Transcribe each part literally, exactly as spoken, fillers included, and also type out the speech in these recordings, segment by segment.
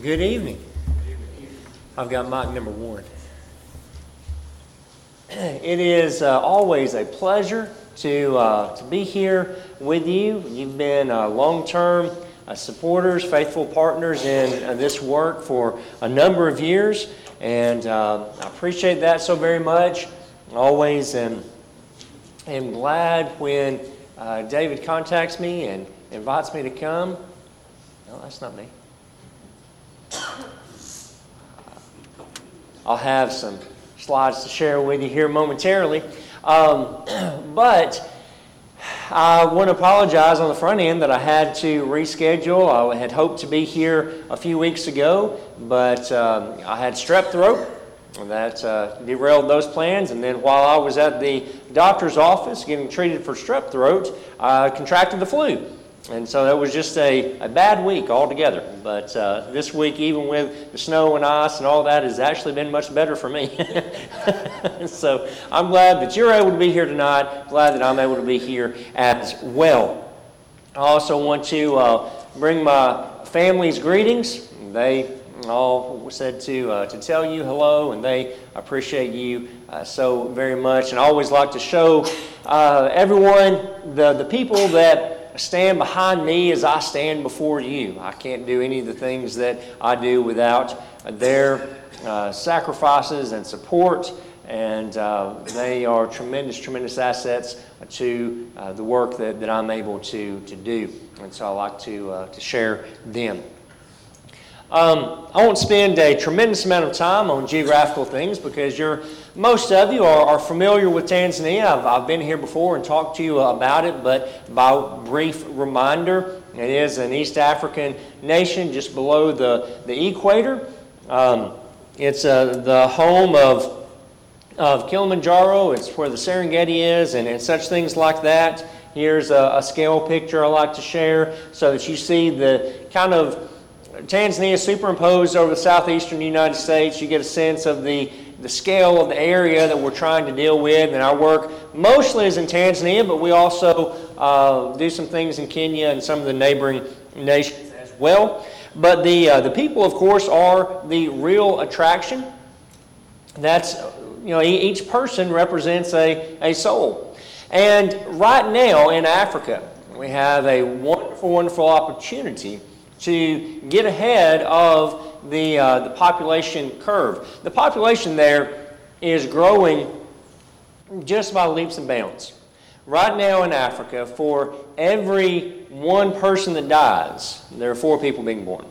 Good evening. I've got mic number one. It is uh, always a pleasure to uh, to be here with you. You've been uh, long-term uh, supporters, faithful partners in uh, this work for a number of years, and uh, I appreciate that so very much. Always am, am glad when uh, David contacts me and invites me to come. No, that's not me. I'll have some slides to share with you here momentarily. Um, but I want to apologize on the front end that I had to reschedule. I had hoped to be here a few weeks ago, but um, I had strep throat. That uh, derailed those plans. And then while I was at the doctor's office getting treated for strep throat, I contracted the flu. And so that was just a, a bad week altogether. But uh, this week, even with the snow and ice and all that, has actually been much better for me. So I'm glad that you're able to be here tonight. Glad that I'm able to be here as well. I also want to uh, bring my family's greetings. They all said to uh, to tell you hello, and they appreciate you uh, so very much. And I always like to show uh, everyone the, the people that stand behind me as I stand before you. I can't do any of the things that I do without their uh, sacrifices and support, and uh, they are tremendous, tremendous assets to uh, the work that, that I'm able to, to do, and so I like to, uh, to share them. Um, I won't spend a tremendous amount of time on geographical things because you're, most of you are, are familiar with Tanzania. I've, I've been here before and talked to you about it, but by brief reminder, it is an East African nation just below the, the equator. Um, it's uh, the home of, of Kilimanjaro. It's where the Serengeti is and, and such things like that. Here's a, a scale picture I like to share so that you see the kind of Tanzania superimposed over the southeastern United States. You get a sense of the, the scale of the area that we're trying to deal with. And our work mostly is in Tanzania, but we also uh, do some things in Kenya and some of the neighboring nations as well. But the uh, the people, of course, are the real attraction. That's, you know, each person represents a, a soul. And right now in Africa, we have a wonderful, wonderful opportunity to get ahead of the uh, the population curve. The population there is growing just by leaps and bounds. Right now in Africa, for every one person that dies, there are four people being born.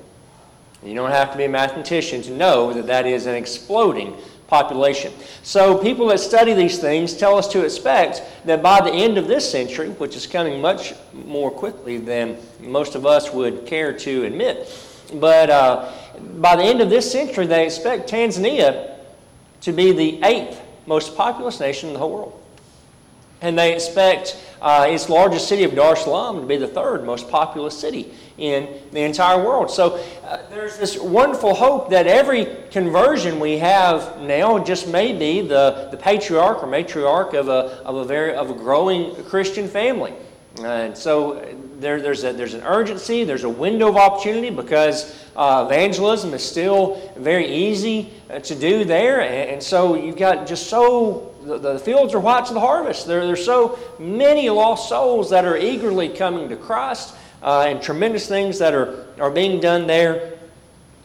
You don't have to be a mathematician to know that that is an exploding population. So people that study these things tell us to expect that by the end of this century, which is coming much more quickly than most of us would care to admit, but uh, by the end of this century, they expect Tanzania to be the eighth most populous nation in the whole world. And they expect uh, its largest city of Dar es Salaam to be the third most populous city in the entire world. So uh, there's this wonderful hope that every conversion we have now just may be the, the patriarch or matriarch of a of a very of a growing Christian family. Uh, and so there, there's a, there's an urgency, there's a window of opportunity because uh, evangelism is still very easy to do there, and, and so you've got just so. The, the fields are white to the harvest. There, there's so many lost souls that are eagerly coming to Christ uh, and tremendous things that are, are being done there.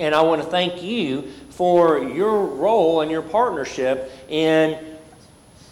And I want to thank you for your role and your partnership in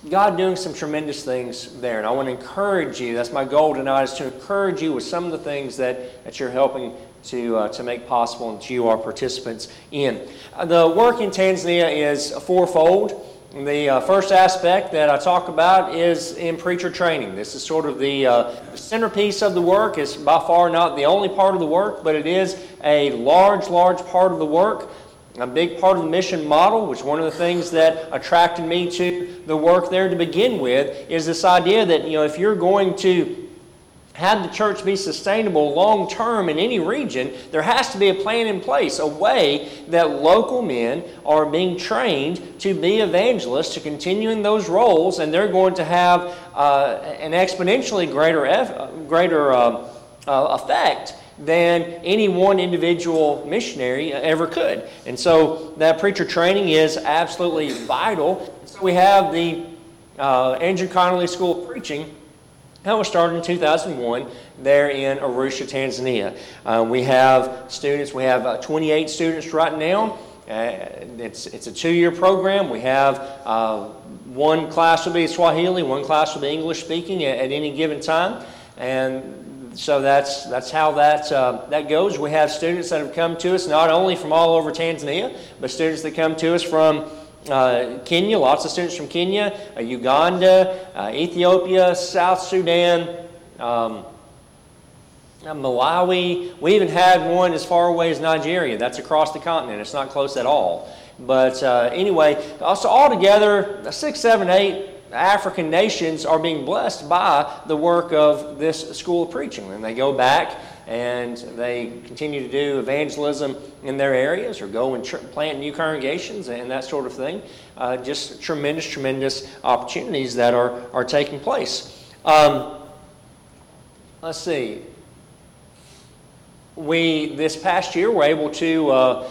God doing some tremendous things there. And I want to encourage you. That's my goal tonight, is to encourage you with some of the things that, that you're helping to uh, to make possible and that you are participants in. Uh, the work in Tanzania is fourfold. The uh, first aspect that I talk about is in preacher training. This is sort of the uh, centerpiece of the work. It's by far not the only part of the work, but it is a large, large part of the work, a big part of the mission model, which one of the things that attracted me to the work there to begin with is this idea that, you know, if you're going to have the church be sustainable long term in any region, there has to be a plan in place, a way that local men are being trained to be evangelists, to continue in those roles, and they're going to have uh, an exponentially greater, eff- greater uh, uh, effect than any one individual missionary ever could. And so that preacher training is absolutely vital. So we have the uh, Andrew Connally School of Preaching that was started in two thousand one there in Arusha, Tanzania. Uh, we have students, we have uh, twenty-eight students right now. Uh, it's it's a two-year program. We have uh, one class will be Swahili, one class will be English speaking at, at any given time, and so that's that's how that uh, that goes. We have students that have come to us not only from all over Tanzania, but students that come to us from uh, Kenya. Lots of students from Kenya, uh, Uganda, uh, Ethiopia, South Sudan. Um, Malawi. We even had one as far away as Nigeria. That's across the continent. It's not close at all. But uh, anyway, so altogether, six, seven, eight African nations are being blessed by the work of this school of preaching. And they go back and they continue to do evangelism in their areas or go and tr- plant new congregations and that sort of thing. Uh, just tremendous, tremendous opportunities that are, are taking place. Um, let's see. We, this past year, were able to uh,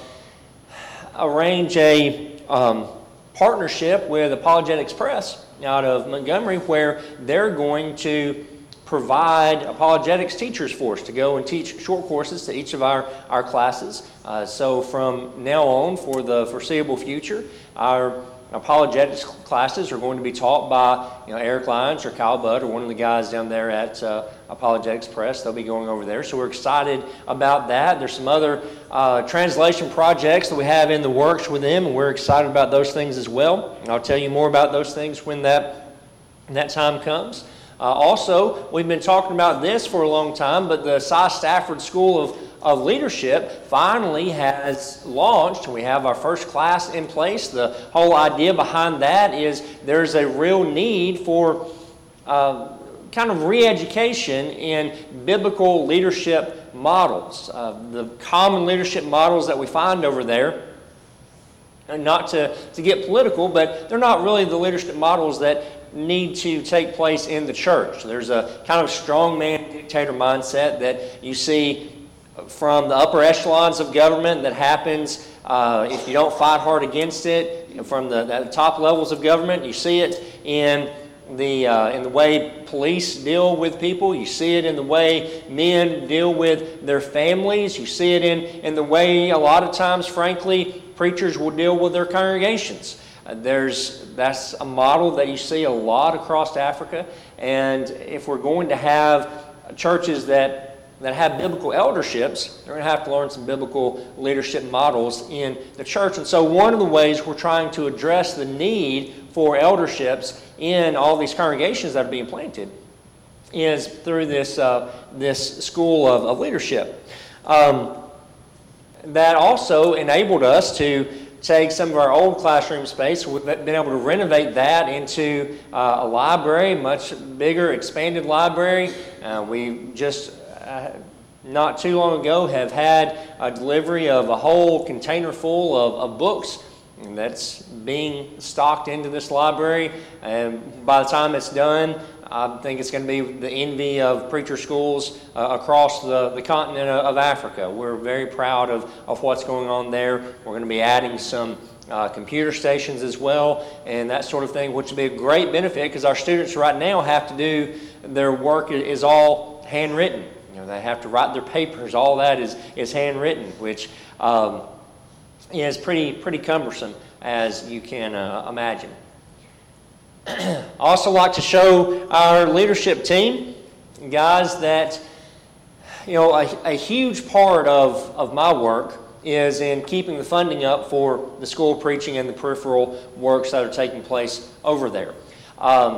arrange a um, partnership with Apologetics Press out of Montgomery, where they're going to provide apologetics teachers for us to go and teach short courses to each of our, our classes. Uh, so from now on, for the foreseeable future, our apologetics classes are going to be taught by you know, Eric Lyons or Kyle Budd or one of the guys down there at uh, Apologetics Press. They'll be going over there. So we're excited about that. There's some other uh, translation projects that we have in the works with them, and we're excited about those things as well. And I'll tell you more about those things when that, when that time comes. Uh, also, we've been talking about this for a long time, but the Cy Stafford School of of Leadership finally has launched. We have our first class in place. The whole idea behind that is there's a real need for uh, kind of re-education in biblical leadership models. Uh, the common leadership models that we find over there, and not to, to get political, but they're not really the leadership models that need to take place in the church. There's a kind of strongman dictator mindset that you see from the upper echelons of government that happens uh, if you don't fight hard against it. You know, from the, the top levels of government, you see it in the uh, in the way police deal with people. You see it in the way men deal with their families. You see it in, in the way a lot of times, frankly, preachers will deal with their congregations. Uh, there's that's a model that you see a lot across Africa. And if we're going to have churches that that have biblical elderships, they're going to have to learn some biblical leadership models in the church. And so one of the ways we're trying to address the need for elderships in all these congregations that are being planted is through this uh, this school of, of leadership. Um, that also enabled us to take some of our old classroom space. We've been able to renovate that into uh, a library, much bigger, expanded library. Uh, we just Uh, not too long ago have had a delivery of a whole container full of, of books that's being stocked into this library, and by the time it's done, I think it's going to be the envy of preacher schools uh, across the, the continent of Africa. We're very proud of, of what's going on there. We're going to be adding some Uh, computer stations as well, and that sort of thing, which would be a great benefit because our students right now have to do their work is all handwritten. You know, they have to write their papers. All that is is handwritten, which um, is pretty pretty cumbersome, as you can uh, imagine. I also like to show our leadership team, guys, that you know a, a huge part of of my work is in keeping the funding up for the school of preaching and the peripheral works that are taking place over there. Um,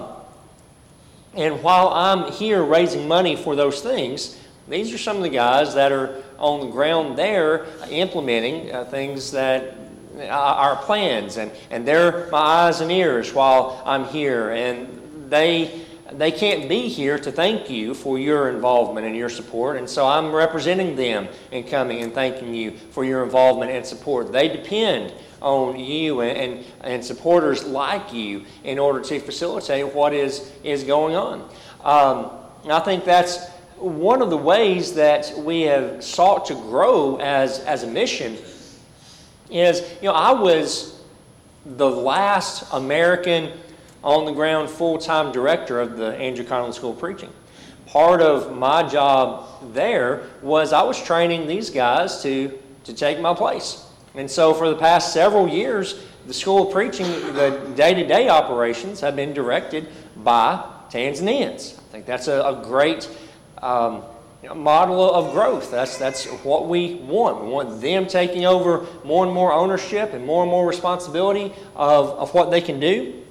and while I'm here raising money for those things, these are some of the guys that are on the ground there implementing uh, things that uh, our plans, and, and they're my eyes and ears while I'm here, and they they can't be here to thank you for your involvement and your support, and so I'm representing them in coming and thanking you for your involvement and support. They depend on you and, and, and supporters like you in order to facilitate what is, is going on. Um, I think that's one of the ways that we have sought to grow as, as a mission is, you know, I was the last American on-the-ground full-time director of the Andrew Connally School of Preaching. Part of my job there was I was training these guys to, to take my place. And so for the past several years, the School of Preaching, the day-to-day operations have been directed by Tanzanians. I think that's a, a great um, model of growth. That's that's what we want. We want them taking over more and more ownership and more and more responsibility of, of what they can do.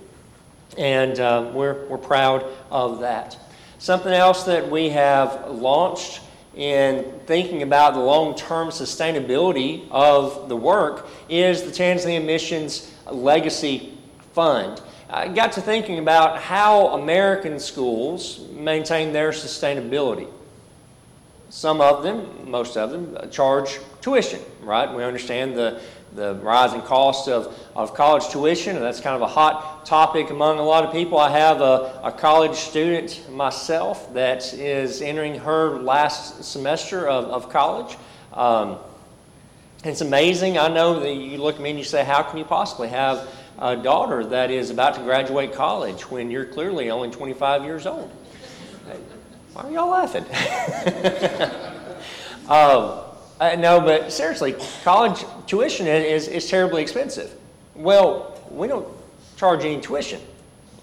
And uh, we're we're proud of that. Something else that we have launched in thinking about the long-term sustainability of the work is the Tanzania Missions Legacy Fund. I got to thinking about how American schools maintain their sustainability. Some of them, most of them, charge tuition, right? We understand the the rising cost of, of college tuition, and that's kind of a hot topic among a lot of people. I have a, a college student myself that is entering her last semester of, of college. Um, it's amazing. I know that you look at me and you say, how can you possibly have a daughter that is about to graduate college when you're clearly only twenty-five years old? Why are y'all laughing? um, Uh, no, but seriously, college tuition is, is terribly expensive. Well, we don't charge any tuition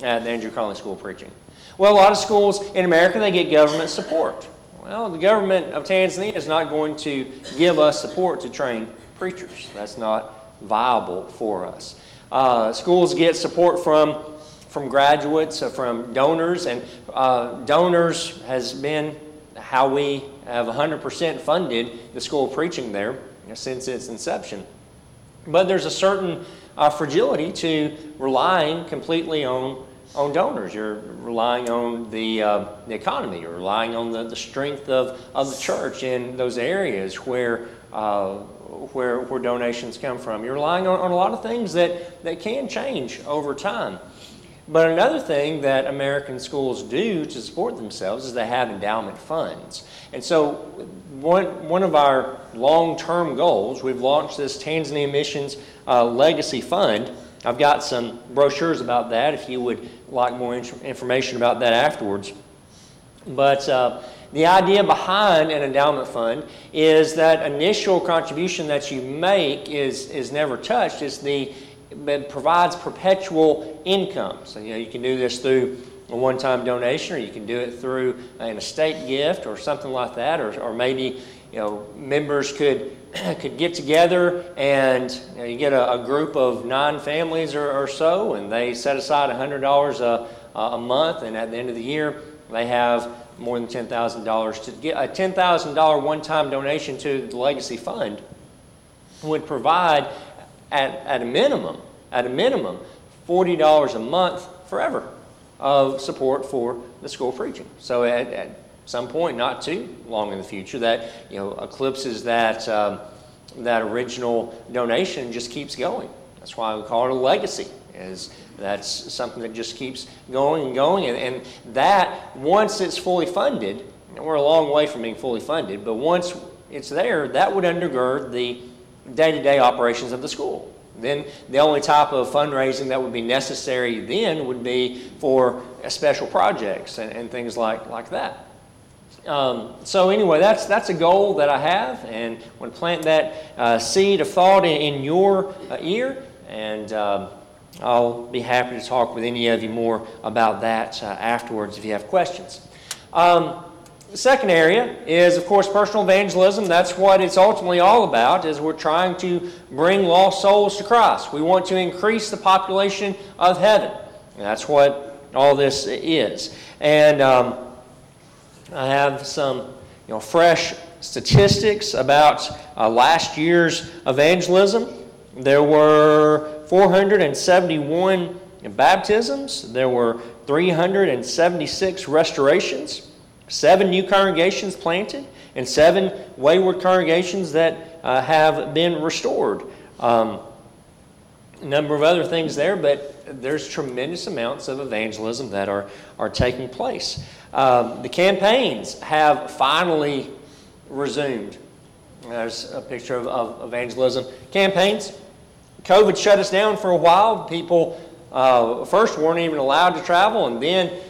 at the Andrew Connally School of Preaching. Well, a lot of schools in America, they get government support. Well, the government of Tanzania is not going to give us support to train preachers. That's not viable for us. Uh, schools get support from, from graduates, from donors, and uh, donors has been how we have one hundred percent funded the School of Preaching there since its inception. But there's a certain uh, fragility to relying completely on, on donors. You're relying on the, uh, the economy. You're relying on the, the strength of, of the church in those areas where, uh, where, where donations come from. You're relying on, on a lot of things that, that can change over time. But another thing that American schools do to support themselves is they have endowment funds. And so one, one of our long-term goals, we've launched this Tanzania Missions uh, Legacy Fund. I've got some brochures about that if you would like more in- information about that afterwards. But uh, the idea behind an endowment fund is that initial contribution that you make is, is never touched. It's the It provides perpetual income. So, you know, you can do this through a one-time donation, or you can do it through an estate gift or something like that, or, or maybe, you know, members could could get together and, you know, you get a, a group of nine families or, or so, and they set aside one hundred dollars a, a month, and at the end of the year, they have more than ten thousand dollars to get a ten thousand dollars one-time donation to the Legacy Fund would provide At, at a minimum, at a minimum, forty dollars a month forever of support for the School of Preaching. So at, at some point, not too long in the future, that, you know, eclipses that um, that original donation, just keeps going. That's why we call it a legacy. Is that's something that just keeps going and going, and, and that once it's fully funded, and we're a long way from being fully funded, but once it's there, that would undergird the day-to-day operations of the school. Then the only type of fundraising that would be necessary then would be for special projects and, and things like, like that. Um, so anyway, that's that's a goal that I have, and I want to plant that uh, seed of thought in, in your uh, ear, and um, I'll be happy to talk with any of you more about that uh, afterwards if you have questions. Um, The second area is, of course, personal evangelism. That's what it's ultimately all about, is we're trying to bring lost souls to Christ. We want to increase the population of heaven. And that's what all this is. And um, I have some, you know, fresh statistics about uh, last year's evangelism. There were four hundred seventy-one baptisms. There were three hundred seventy-six restorations. Seven new congregations planted, and seven wayward congregations that uh, have been restored. Um, a number of other things there, but there's tremendous amounts of evangelism that are, are taking place. Um, the campaigns have finally resumed. There's a picture of, of evangelism. Campaigns. COVID shut us down for a while. People uh, first weren't even allowed to travel, and then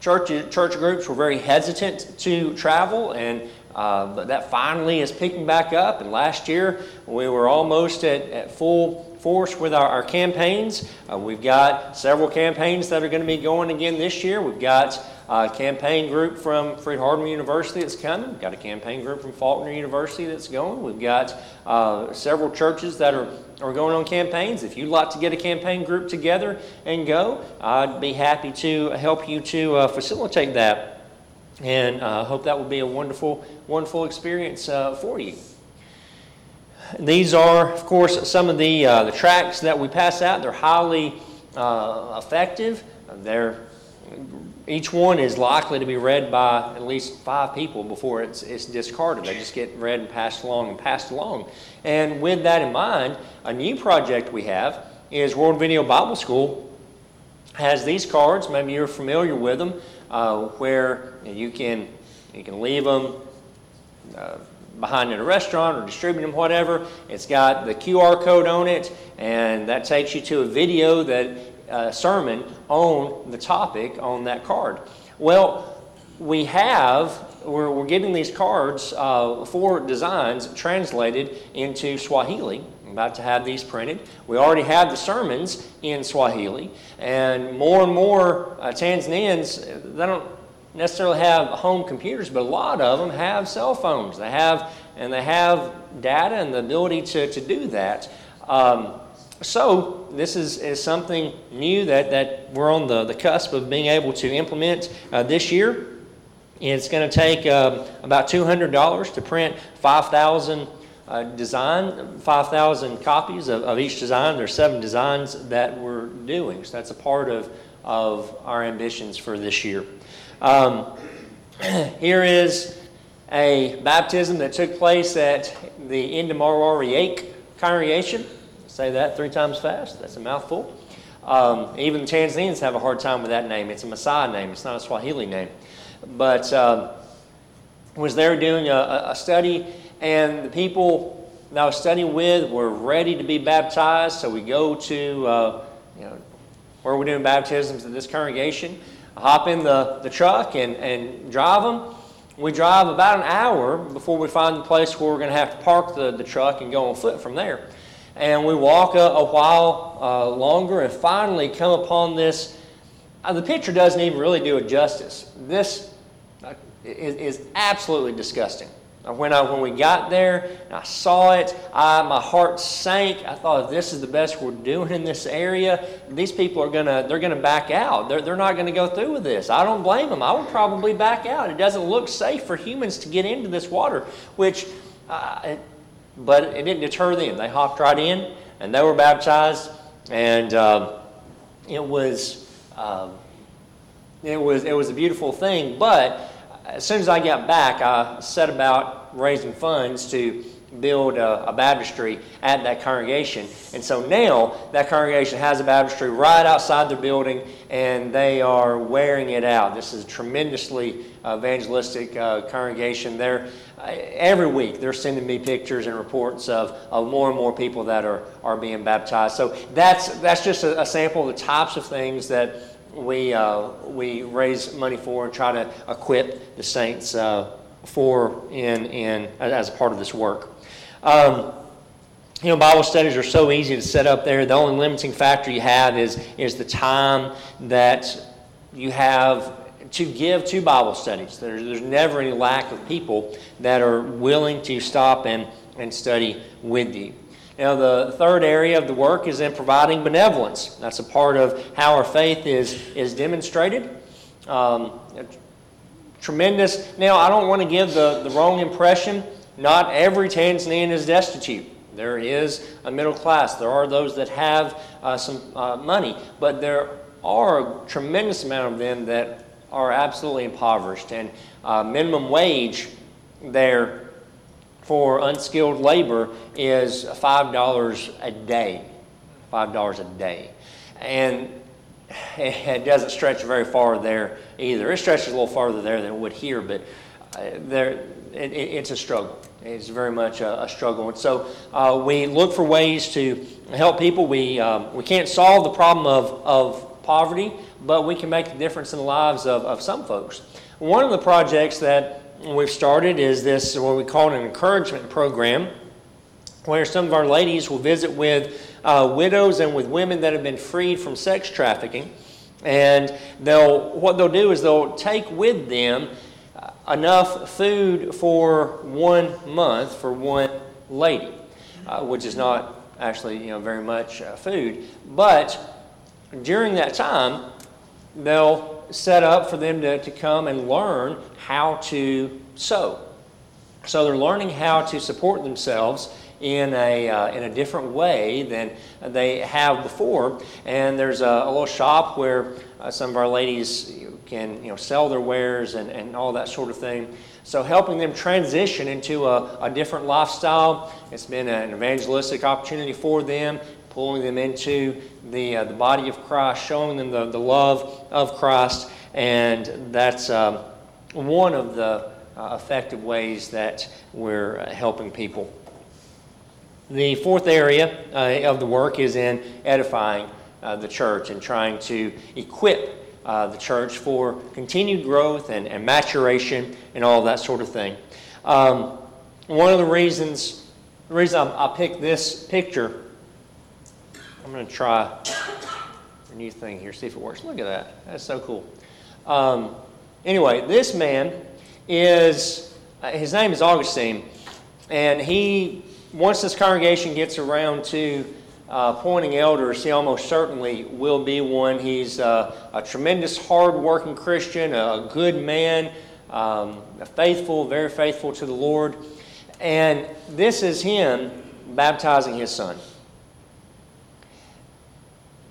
church, church groups were very hesitant to travel, and uh, that finally is picking back up. And last year, we were almost at, at full force with our, our campaigns. Uh, we've got several campaigns that are going to be going again this year. We've got a campaign group from Fred Hardman University that's coming. We've got a campaign group from Faulkner University that's going. We've got uh, several churches that are, are going on campaigns. If you'd like to get a campaign group together and go, I'd be happy to help you to uh, facilitate that. And I uh, hope that will be a wonderful, wonderful experience uh, for you. These are, of course, some of the uh, the tracts that we pass out. They're highly uh, effective. They're, each one is likely to be read by at least five people before it's it's discarded. They just get read and passed along and passed along. And with that in mind, a new project we have is World Video Bible School has these cards. Maybe you're familiar with them, uh, where you can you can leave them. Uh, behind in a restaurant or distributing them, whatever. It's got the Q R code on it, and that takes you to a video, that uh, sermon on the topic on that card. Well, we have, we're, we're getting these cards, uh, four designs translated into Swahili. I'm about to have these printed. We already have the sermons in Swahili, and more and more uh, Tanzanians, they don't necessarily have home computers, but a lot of them have cell phones. They have, and they have data and the ability to, to do that. Um, so this is, is something new that, that we're on the, the cusp of being able to implement uh, this year. It's going to take uh, about two hundred dollars to print five thousand uh, design, five thousand copies of, of each design. There's seven designs that we're doing, so that's a part of, of our ambitions for this year. Um, here is a baptism that took place at the Indomaroriake congregation. Say that three times fast. That's a mouthful. Um, even the Tanzanians have a hard time with that name. It's a Maasai name. It's not a Swahili name. But um, was there doing a, a study, and the people that I was studying with were ready to be baptized. So we go to, uh, you know, where we're doing baptisms at this congregation. I hop in the, the truck and, and drive them. We drive about an hour before we find the place where we're going to have to park the, the truck and go on foot from there. And we walk a, a while uh, longer and finally come upon this. Uh, the picture doesn't even really do it justice. This uh, is, is absolutely disgusting. When I when we got there and I saw it, I, my heart sank. I thought, this is the best we're doing in this area. These people are gonna they're gonna back out. They're they're not gonna go through with this. I don't blame them. I would probably back out. It doesn't look safe for humans to get into this water, which, uh, it, but it didn't deter them. They hopped right in and they were baptized, and uh, it was uh, it was it was a beautiful thing, but. As soon as I got back, I set about raising funds to build a, a baptistry at that congregation. And so now that congregation has a baptistry right outside their building, and they are wearing it out. This is a tremendously evangelistic uh, congregation. They're, uh, every week they're sending me pictures and reports of, of more and more people that are, are being baptized. So that's, that's just a, a sample of the types of things that we uh, we raise money for and try to equip the saints uh, for in in as a part of this work. Um, you know, Bible studies are so easy to set up there. The only limiting factor you have is is the time that you have to give to Bible studies. There's, there's never any lack of people that are willing to stop and, and study with you. Now, the third area of the work is in providing benevolence. That's a part of how our faith is is demonstrated. Um, tremendous. Now, I don't want to give the, the wrong impression. Not every Tanzanian is destitute. There is a middle class. There are those that have uh, some uh, money. But there are a tremendous amount of them that are absolutely impoverished. And uh, minimum wage there for unskilled labor is five dollars a day, five dollars a day. And it doesn't stretch very far there either. It stretches a little farther there than it would here, but there it, it's a struggle. It's very much a, a struggle. And so uh, we look for ways to help people. We um, we can't solve the problem of, of poverty, but we can make a difference in the lives of, of some folks. One of the projects that we've started is this, what we call an encouragement program, where some of our ladies will visit with uh, widows and with women that have been freed from sex trafficking. And they'll what they'll do is they'll take with them enough food for one month for one lady, uh, which is not actually, you know, very much uh, food. But during that time, they'll set up for them to, to come and learn how to sew. So they're learning how to support themselves in a uh, in a different way than they have before. And there's a, a little shop where uh, some of our ladies can, you know, sell their wares and, and all that sort of thing. So helping them transition into a, a different lifestyle. It's been an evangelistic opportunity for them, pulling them into the uh, the body of Christ, showing them the, the love of Christ. And that's um, one of the uh, effective ways that we're uh, helping people. The fourth area uh, of the work is in edifying uh, the church and trying to equip uh, the church for continued growth and, and maturation and all that sort of thing. Um, one of the reasons, the reason I, I picked this picture, I'm going to try a new thing here, see if it works. Look at that. That's so cool. Um, anyway, this man is, his name is Augustine, and he... Once this congregation gets around to uh, appointing elders, he almost certainly will be one. He's uh, a tremendous, hard-working Christian, a good man, um, a faithful, very faithful to the Lord. And this is him baptizing his son.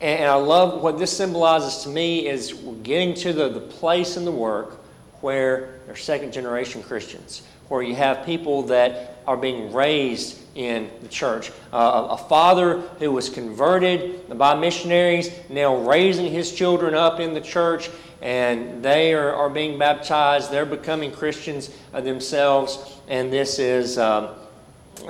And I love what this symbolizes to me is we're getting to the, the place in the work where they're second-generation Christians, where you have people that are being raised in the church. Uh, a father who was converted by missionaries, now raising his children up in the church, and they are, are being baptized. They're becoming Christians themselves, and this is um,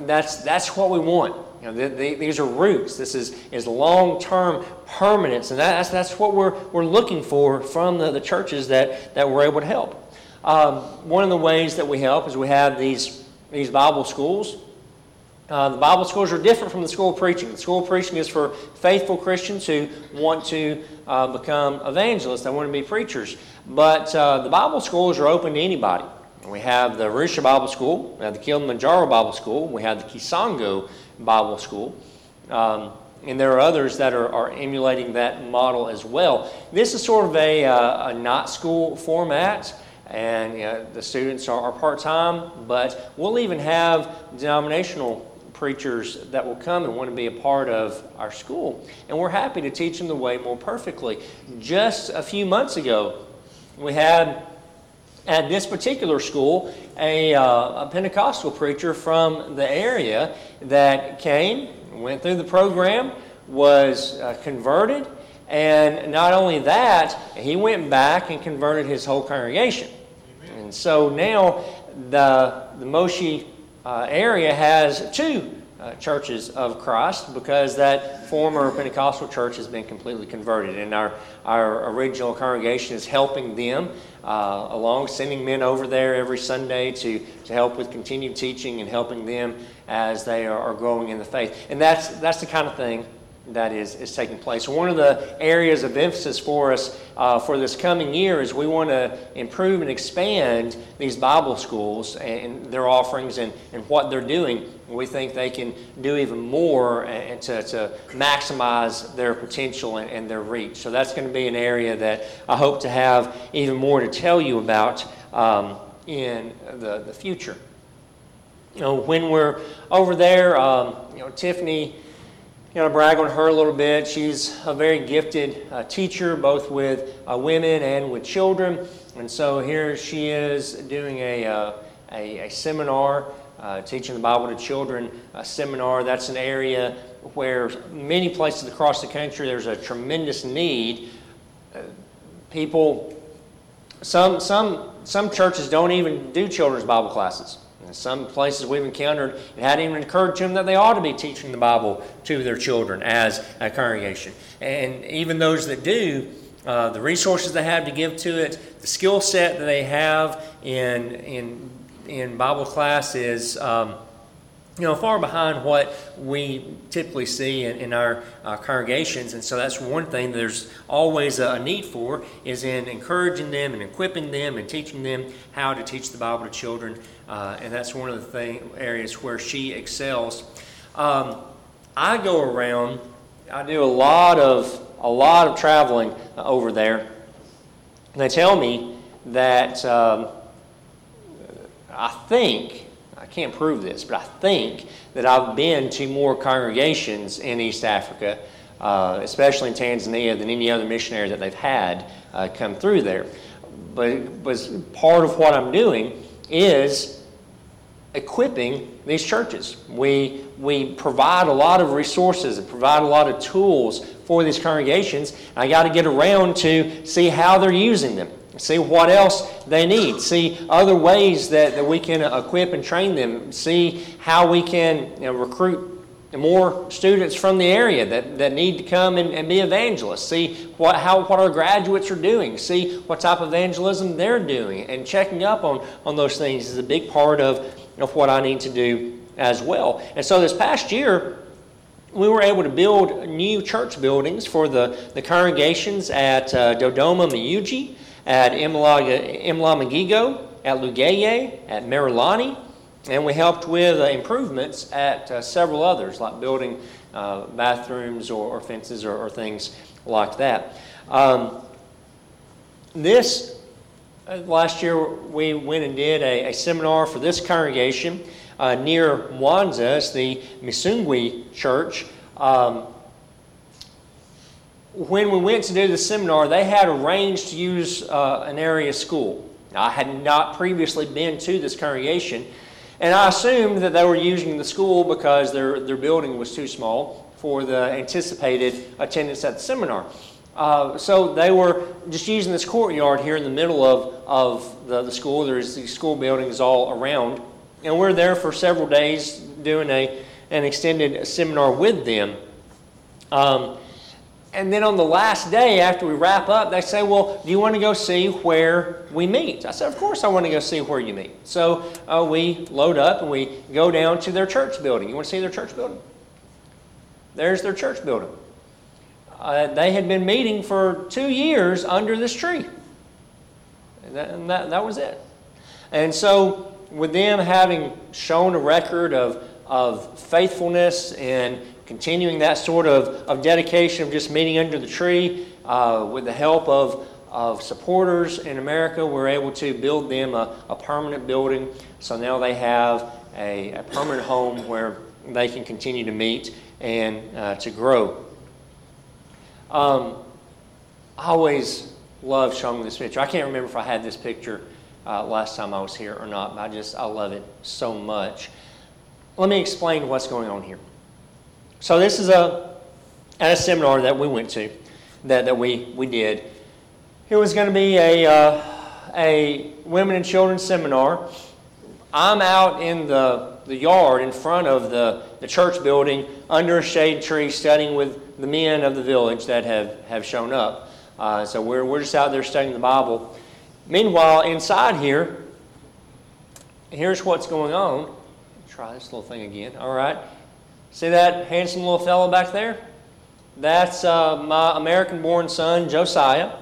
that's that's what we want. You know, the, the, these are roots. This is is long-term permanence, and that's that's what we're we're looking for from the, the churches that that we're able to help. Um, one of the ways that we help is we have these these Bible schools. Uh, the Bible schools are different from the school of preaching. The school of preaching is for faithful Christians who want to uh, become evangelists. They want to be preachers. But uh, the Bible schools are open to anybody. And we have the Arusha Bible School. We have the Kilimanjaro Bible School. We have the Kisongo Bible School. Um, and there are others that are, are emulating that model as well. This is sort of a, uh, a night school format. And you know, the students are, are part-time, but we'll even have denominational preachers that will come and want to be a part of our school. And we're happy to teach them the way more perfectly. Just a few months ago, we had at this particular school a, uh, a Pentecostal preacher from the area that came, went through the program, was uh, converted, and not only that, he went back and converted his whole congregation. Amen. And so now the the Moshi uh, area has two uh, churches of Christ because that former Pentecostal church has been completely converted. And our, our original congregation is helping them uh, along, sending men over there every Sunday to, to help with continued teaching and helping them as they are, are growing in the faith. And that's that's the kind of thing that is, is taking place. One of the areas of emphasis for us uh, for this coming year is we want to improve and expand these Bible schools and, and their offerings and, and what they're doing. We think they can do even more and to, to maximize their potential and, and their reach. So that's going to be an area that I hope to have even more to tell you about um, in the, the future. You know, when we're over there, um, you know, Tiffany... You know, brag on her a little bit. She's a very gifted uh, teacher, both with uh, women and with children. And so here she is doing a uh, a, a seminar uh, teaching the Bible to children uh, seminar. That's an area where many places across the country there's a tremendous need. Uh, people, some some some churches don't even do children's Bible classes. In some places we've encountered, it hadn't even occurred to them that they ought to be teaching the Bible to their children as a congregation. And even those that do, uh, the resources they have to give to it, the skill set that they have in in in Bible class is um, you know far behind what we typically see in, in our uh, congregations. And so that's one thing there's always a need for, is in encouraging them and equipping them and teaching them how to teach the Bible to children. Uh, and that's one of the thing, areas where she excels. Um, I go around. I do a lot of a lot of traveling uh, over there. And they tell me that um, I think I can't prove this, but I think that I've been to more congregations in East Africa, uh, especially in Tanzania, than any other missionary that they've had uh, come through there. But but part of what I'm doing is equipping these churches. We we provide a lot of resources and provide a lot of tools for these congregations. I got to get around to see how they're using them, see what else they need, see other ways that, that we can equip and train them, see how we can you know, recruit more students from the area that, that need to come and, and be evangelists, see what how what our graduates are doing, see what type of evangelism they're doing, and checking up on, on those things is a big part of, of what I need to do as well. And so this past year, we were able to build new church buildings for the, the congregations at uh, Dodoma Miyuji, at Imla, Imla Magigo, at Lugaye, at Merilani. And we helped with uh, improvements at uh, several others, like building uh, bathrooms or, or fences or, or things like that. Um, this uh, last year, we went and did a, a seminar for this congregation uh, near Mwanza. It's the Misungwi Church. Um, when we went to do the seminar, they had arranged to use uh, an area school. Now, I had not previously been to this congregation, and I assumed that they were using the school because their, their building was too small for the anticipated attendance at the seminar. Uh, so they were just using this courtyard here in the middle of, of the, the school. There's these school buildings all around. And we're there for several days doing a an extended seminar with them. Um, and then on the last day after we wrap up, they say, well, do you want to go see where we meet? I said, of course I want to go see where you meet. So uh, we load up and we go down to their church building. You want to see their church building? There's their church building. Uh, they had been meeting for two years under this tree. And that, and that, that was it. And so with them having shown a record of, of faithfulness and continuing that sort of, of dedication of just meeting under the tree, uh, with the help of, of supporters in America, we're able to build them a, a permanent building. So now they have a, a permanent home where they can continue to meet and uh, to grow. Um, I always love showing this picture. I can't remember if I had this picture uh, last time I was here or not, but I just, I love it so much. Let me explain what's going on here. So this is a, at a seminar that we went to, that, that we, we did. It was going to be a uh, a women and children seminar. I'm out in the, the yard in front of the, the church building under a shade tree studying with the men of the village that have, have shown up. Uh, so we're we're just out there studying the Bible. Meanwhile, inside here, here's what's going on. Try this little thing again. All right. See that handsome little fellow back there? That's uh, my American-born son, Josiah,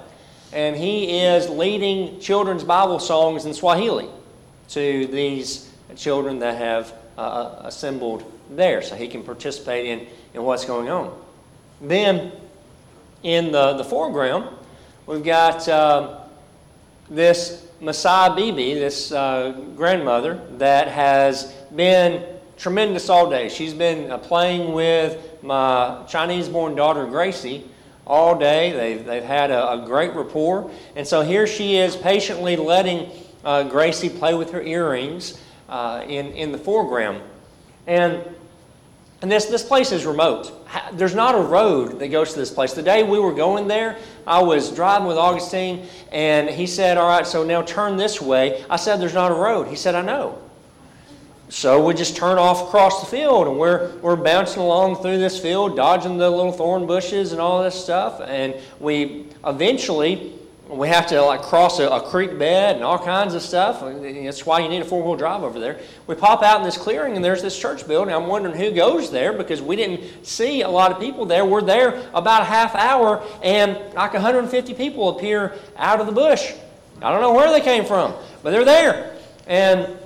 and he is leading children's Bible songs in Swahili to these children that have uh, assembled there, so he can participate in, in what's going on. Then, in the, the foreground, we've got uh, this Maasai Bibi, this uh, grandmother, that has been tremendous all day. She's been uh, playing with my Chinese-born daughter, Gracie, all day. They've, they've had a, a great rapport. And so here she is patiently letting uh, Gracie play with her earrings uh, in, in the foreground. And, and this, this place is remote. There's not a road that goes to this place. The day we were going there, I was driving with Augustine, and he said, all right, so now turn this way. I said, there's not a road. He said, I know. So we just turn off across the field, and we're we're bouncing along through this field, dodging the little thorn bushes and all this stuff. And we eventually we have to like cross a, a creek bed and all kinds of stuff. That's why you need a four wheel drive over there. We pop out in this clearing, and there's this church building. I'm wondering who goes there because we didn't see a lot of people there. We're there about a half hour, and like one hundred fifty people appear out of the bush. I don't know where they came from, but they're there, and.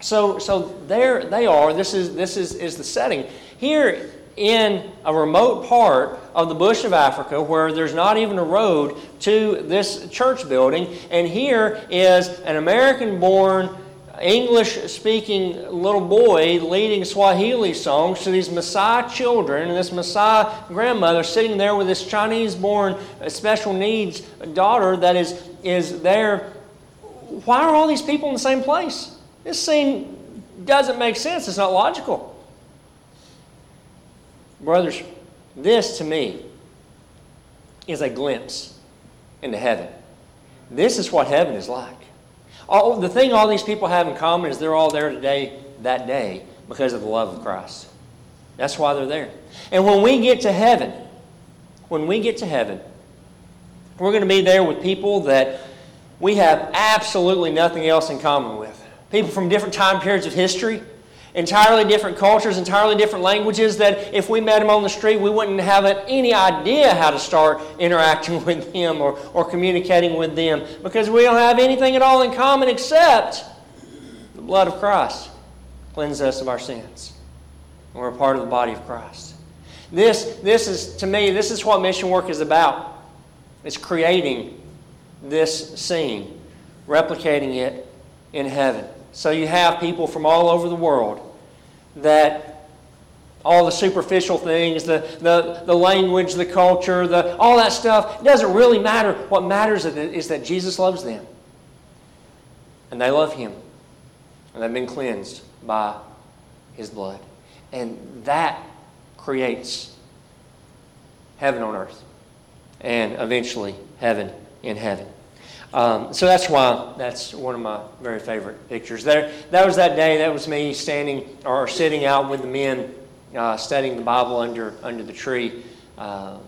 So, so there they are. This is this is, is the setting. Here in a remote part of the bush of Africa where there's not even a road to this church building, and here is an American-born, English-speaking little boy leading Swahili songs to these Maasai children, and this Maasai grandmother sitting there with this Chinese-born special needs daughter that is is there. Why are all these people in the same place? This scene doesn't make sense. It's not logical. Brothers, this to me is a glimpse into heaven. This is what heaven is like. All, the thing all these people have in common is they're all there today, that day, because of the love of Christ. That's why they're there. And when we get to heaven, when we get to heaven, we're going to be there with people that we have absolutely nothing else in common with. People from different time periods of history, entirely different cultures, entirely different languages, that if we met them on the street, we wouldn't have any idea how to start interacting with them or, or communicating with them because we don't have anything at all in common except the blood of Christ cleanses us of our sins. And we're a part of the body of Christ. This, this is, to me, this is what mission work is about. It's creating this scene, replicating it in heaven. So you have people from all over the world that all the superficial things, the, the, the language, the culture, the all that stuff, it doesn't really matter. What matters is that Jesus loves them. And they love Him. And they've been cleansed by His blood. And that creates heaven on earth. And eventually heaven in heaven. Um, so that's why that's one of my very favorite pictures. There, that was that day. That was me standing or sitting out with the men, uh, studying the Bible under under the tree, uh,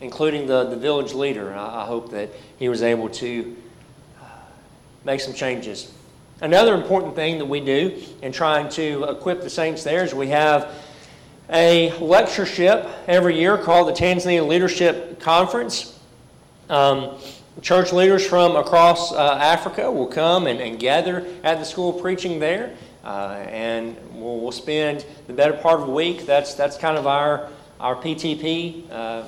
including the, the village leader. I, I hope that he was able to uh, make some changes. Another important thing that we do in trying to equip the saints there is we have a lectureship every year called the Tanzania Leadership Conference. Um, Church leaders from across uh, Africa will come and, and gather at the school of preaching there, uh, and we'll, we'll spend the better part of a week. That's that's kind of our our P T P uh,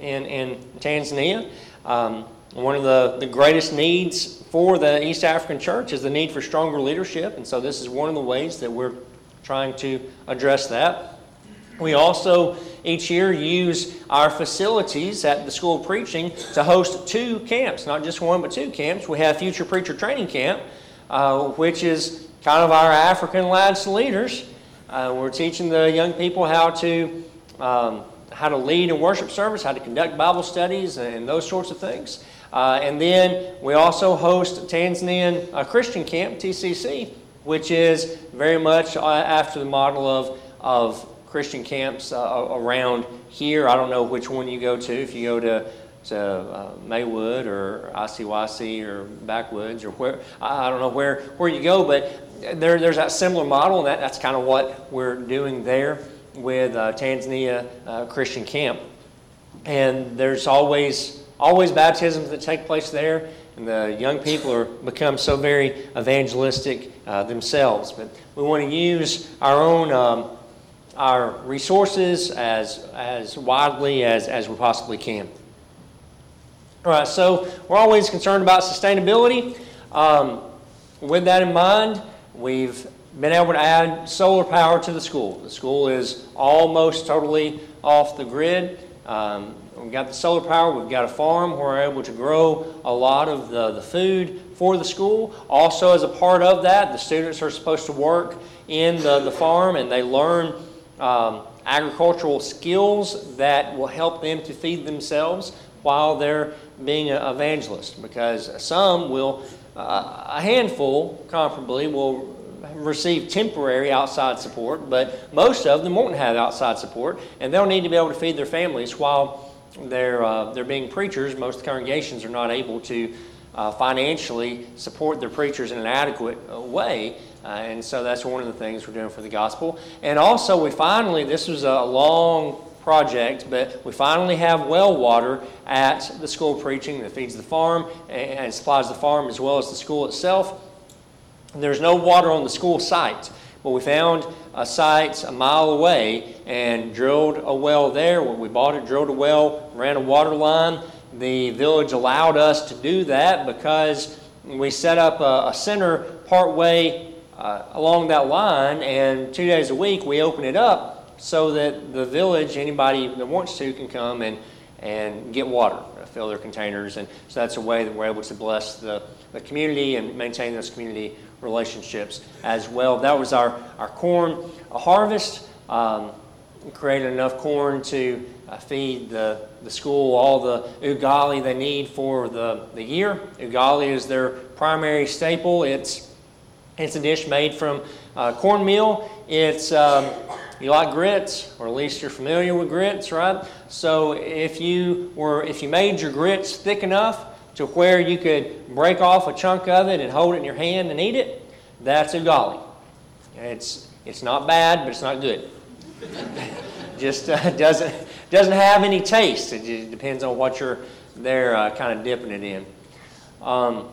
in in Tanzania. Um, one of the, the greatest needs for the East African church is the need for stronger leadership, and so this is one of the ways that we're trying to address that. We also each year use our facilities at the School of Preaching to host two camps, not just one, but two camps. We have Future Preacher Training Camp, uh, which is kind of our African lads to leaders. Uh, we're teaching the young people how to um, how to lead in worship service, how to conduct Bible studies, and those sorts of things. Uh, and then we also host Tanzanian uh, Christian Camp, T C C, which is very much uh, after the model of of Christian camps uh, around here. I don't know which one you go to. If you go to, to uh, Maywood or I C Y C or Backwoods or where, I don't know where, where you go, but there, there's that similar model, and that, that's kind of what we're doing there with uh, Tanzania uh, Christian Camp. And there's always always baptisms that take place there, and the young people are become so very evangelistic uh, themselves. But we want to use our own... Um, our resources as as widely as, as we possibly can. All right, so we're always concerned about sustainability. Um, with that in mind, we've been able to add solar power to the school. The school is almost totally off the grid. Um, we've got the solar power. We've got a farm where we're able to grow a lot of the, the food for the school. Also, as a part of that, the students are supposed to work in the, the farm, and they learn um, agricultural skills that will help them to feed themselves while they're being an evangelist, because some will, uh, a handful comparably, will receive temporary outside support, but most of them won't have outside support, and they'll need to be able to feed their families while they're uh, they're being preachers. Most congregations are not able to uh, financially support their preachers in an adequate uh, way, uh, and so that's one of the things we're doing for the gospel. And also, we finally, this was a long project, but we finally have well water at the school of preaching that feeds the farm and supplies the farm as well as the school itself. There's no water on the school site, but we found a site a mile away and drilled a well there. When we bought it, drilled a well, ran a water line. The village allowed us to do that because we set up a, a center partway uh, along that line, and two days a week we open it up so that the village, anybody that wants to, can come and, and get water, fill their containers. And so that's a way that we're able to bless the, the community and maintain those community relationships as well. That was our, our corn harvest. Um, created enough corn to uh, feed the, the school all the ugali they need for the, the year. Ugali is their primary staple. It's it's a dish made from uh, cornmeal. It's um, you like grits, or at least you're familiar with grits, right? So if you were if you made your grits thick enough to where you could break off a chunk of it and hold it in your hand and eat it, that's ugali. It's it's not bad, but it's not good. Just uh, doesn't doesn't have any taste. It just depends on what you're there uh, kind of dipping it in. Um,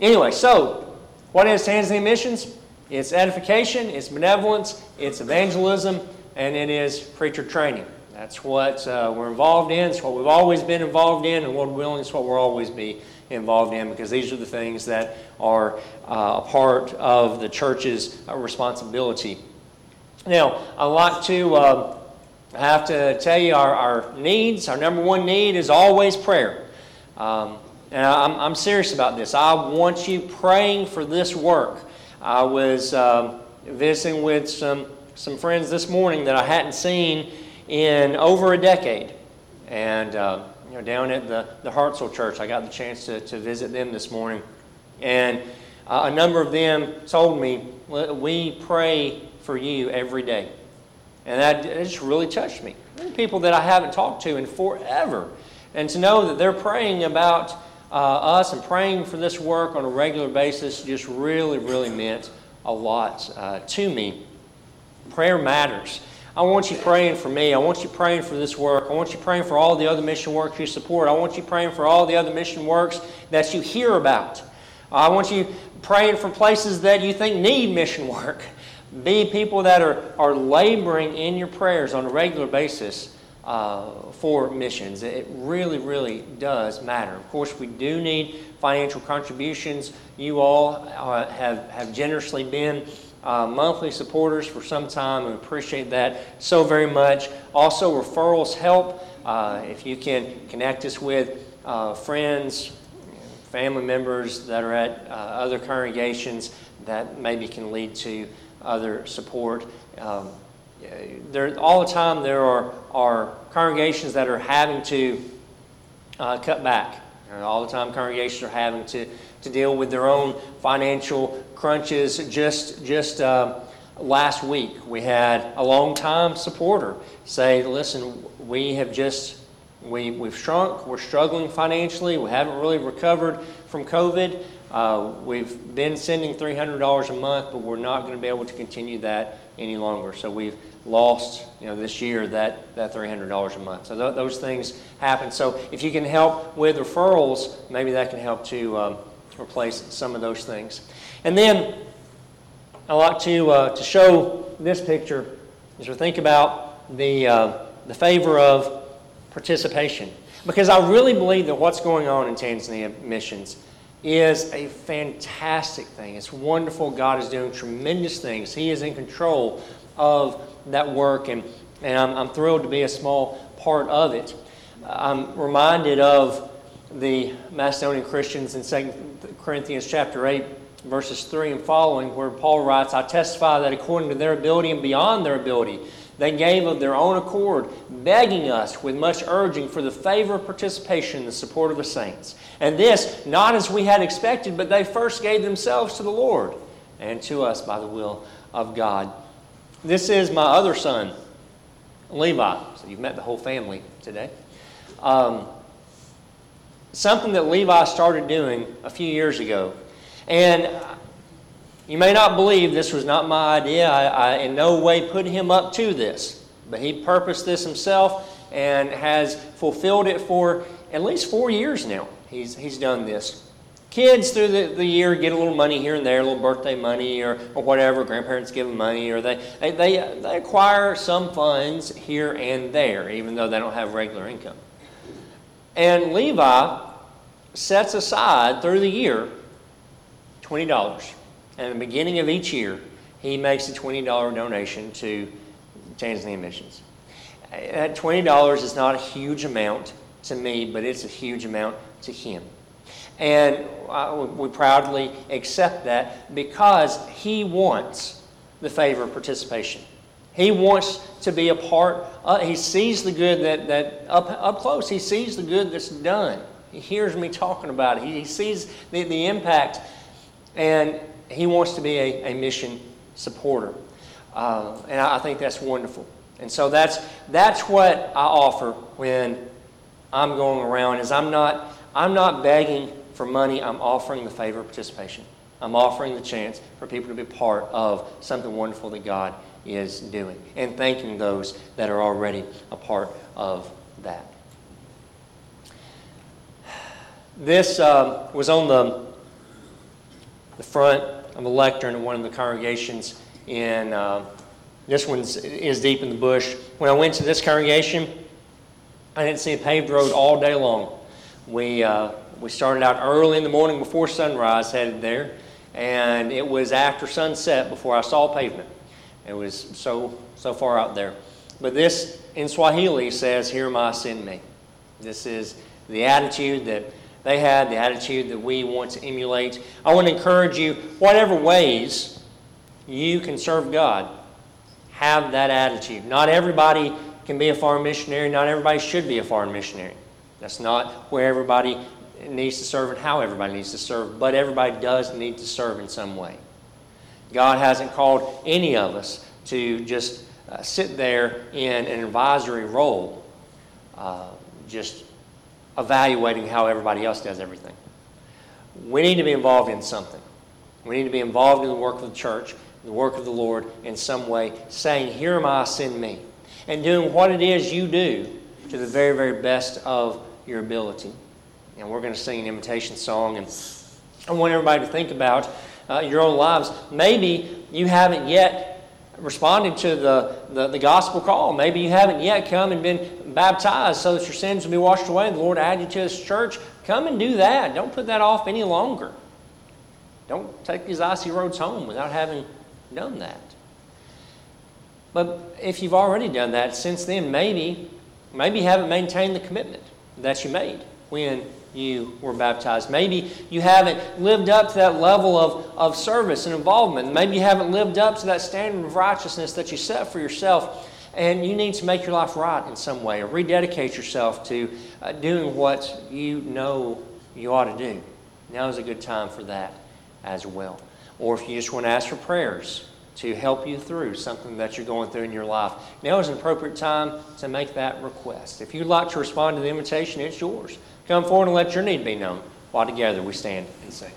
anyway, so what is Tanzania Missions? It's edification, it's benevolence, it's evangelism, and it is preacher training. That's what uh, we're involved in. It's what we've always been involved in, and Lord willing, it's what we'll always be involved in, because these are the things that are uh, a part of the church's uh, responsibility. Now, I'd like to uh, have to tell you our, our needs. Our number one need is always prayer. Um, and I'm, I'm serious about this. I want you praying for this work. I was um, visiting with some, some friends this morning that I hadn't seen in over a decade, and uh, you know, down at the, the Hartzell Church, I got the chance to, to visit them this morning, and uh, a number of them told me, we pray for you every day, and that it just really touched me. People that I haven't talked to in forever, and to know that they're praying about uh, us and praying for this work on a regular basis just really, really meant a lot uh, to me. Prayer matters. I want you praying for me. I want you praying for this work. I want you praying for all the other mission works you support. I want you praying for all the other mission works that you hear about. I want you praying for places that you think need mission work. Be people that are, are laboring in your prayers on a regular basis uh, for missions. It really, really does matter. Of course, we do need financial contributions. You all uh, have, have generously been Uh, monthly supporters for some time, and appreciate that so very much. Also, referrals help. Uh, if you can connect us with uh, friends, family members that are at uh, other congregations, that maybe can lead to other support. Um, there, all the time there are, are congregations that are having to uh, cut back. And all the time congregations are having to to deal with their own financial crunches. Just just uh, last week, we had a longtime supporter say, listen, we have just, we, we've shrunk, we're struggling financially, we haven't really recovered from COVID. Uh, we've been sending three hundred dollars a month, but we're not going to be able to continue that any longer. So we've lost, you know, this year that, that three hundred dollars a month. So th- those things happen. So if you can help with referrals, maybe that can help to um, replace some of those things. And then I like to uh, to show this picture as we think about the uh, the favor of participation, because I really believe that what's going on in Tanzania Missions is a fantastic thing. It's wonderful. God is doing tremendous things. He is in control of that work, and and I'm, I'm thrilled to be a small part of it. I'm reminded of the Macedonian Christians in Second Corinthians chapter eight, verses three and following, where Paul writes, "I testify that according to their ability and beyond their ability, they gave of their own accord, begging us with much urging for the favor of participation in the support of the saints. And this, not as we had expected, but they first gave themselves to the Lord and to us by the will of God." This is my other son, Levi. So you've met the whole family today. Um, something that Levi started doing a few years ago. And you may not believe this was not my idea. I, I in no way put him up to this. But he purposed this himself and has fulfilled it for at least four years now. He's he's done this. Kids through the, the year get a little money here and there, a little birthday money or, or whatever. Grandparents give them money, or they, they, they, they acquire some funds here and there, even though they don't have regular income. And Levi sets aside through the year twenty dollars. And at the beginning of each year, he makes a twenty dollars donation to Tanzania Missions. That twenty dollars is not a huge amount to me, but it's a huge amount to him. And we proudly accept that because he wants the favor of participation. He wants to be a part. Uh, he sees the good that, that up, up close, he sees the good that's done. He hears me talking about it. He, he sees the, the impact, and he wants to be a, a mission supporter. Uh, and I, I think that's wonderful. And so that's that's what I offer when I'm going around, is I'm not... I'm not begging for money. I'm offering the favor of participation. I'm offering the chance for people to be part of something wonderful that God is doing, and thanking those that are already a part of that. This um, was on the, the front of a lectern in one of the congregations. In uh, this one is deep in the bush. When I went to this congregation, I didn't see a paved road all day long. We uh, we started out early in the morning before sunrise, headed there, and it was after sunset before I saw pavement. It was so so far out there. But this, in Swahili, says, "Here am I, send me." This is the attitude that they had, the attitude that we want to emulate. I want to encourage you, whatever ways you can serve God, have that attitude. Not everybody can be a foreign missionary. Not everybody should be a foreign missionary. That's not where everybody needs to serve and how everybody needs to serve, but everybody does need to serve in some way. God hasn't called any of us to just uh, sit there in an advisory role, uh, just evaluating how everybody else does everything. We need to be involved in something. We need to be involved in the work of the church, the work of the Lord in some way, saying, "Here am I, send me," and doing what it is you do to the very, very best of your ability. And we're going to sing an invitation song, and I want everybody to think about uh, your own lives. Maybe you haven't yet responded to the, the, the gospel call. Maybe you haven't yet come and been baptized so that your sins will be washed away and the Lord add you to His church. Come and do that. Don't put that off any longer. Don't take these icy roads home without having done that. But if you've already done that, since then, maybe... Maybe you haven't maintained the commitment that you made when you were baptized. Maybe you haven't lived up to that level of, of service and involvement. Maybe you haven't lived up to that standard of righteousness that you set for yourself, and you need to make your life right in some way, or rededicate yourself to uh, doing what you know you ought to do. Now is a good time for that as well. Or if you just want to ask for prayers to help you through something that you're going through in your life, now is an appropriate time to make that request. If you'd like to respond to the invitation, it's yours. Come forward and let your need be known while together we stand and sing.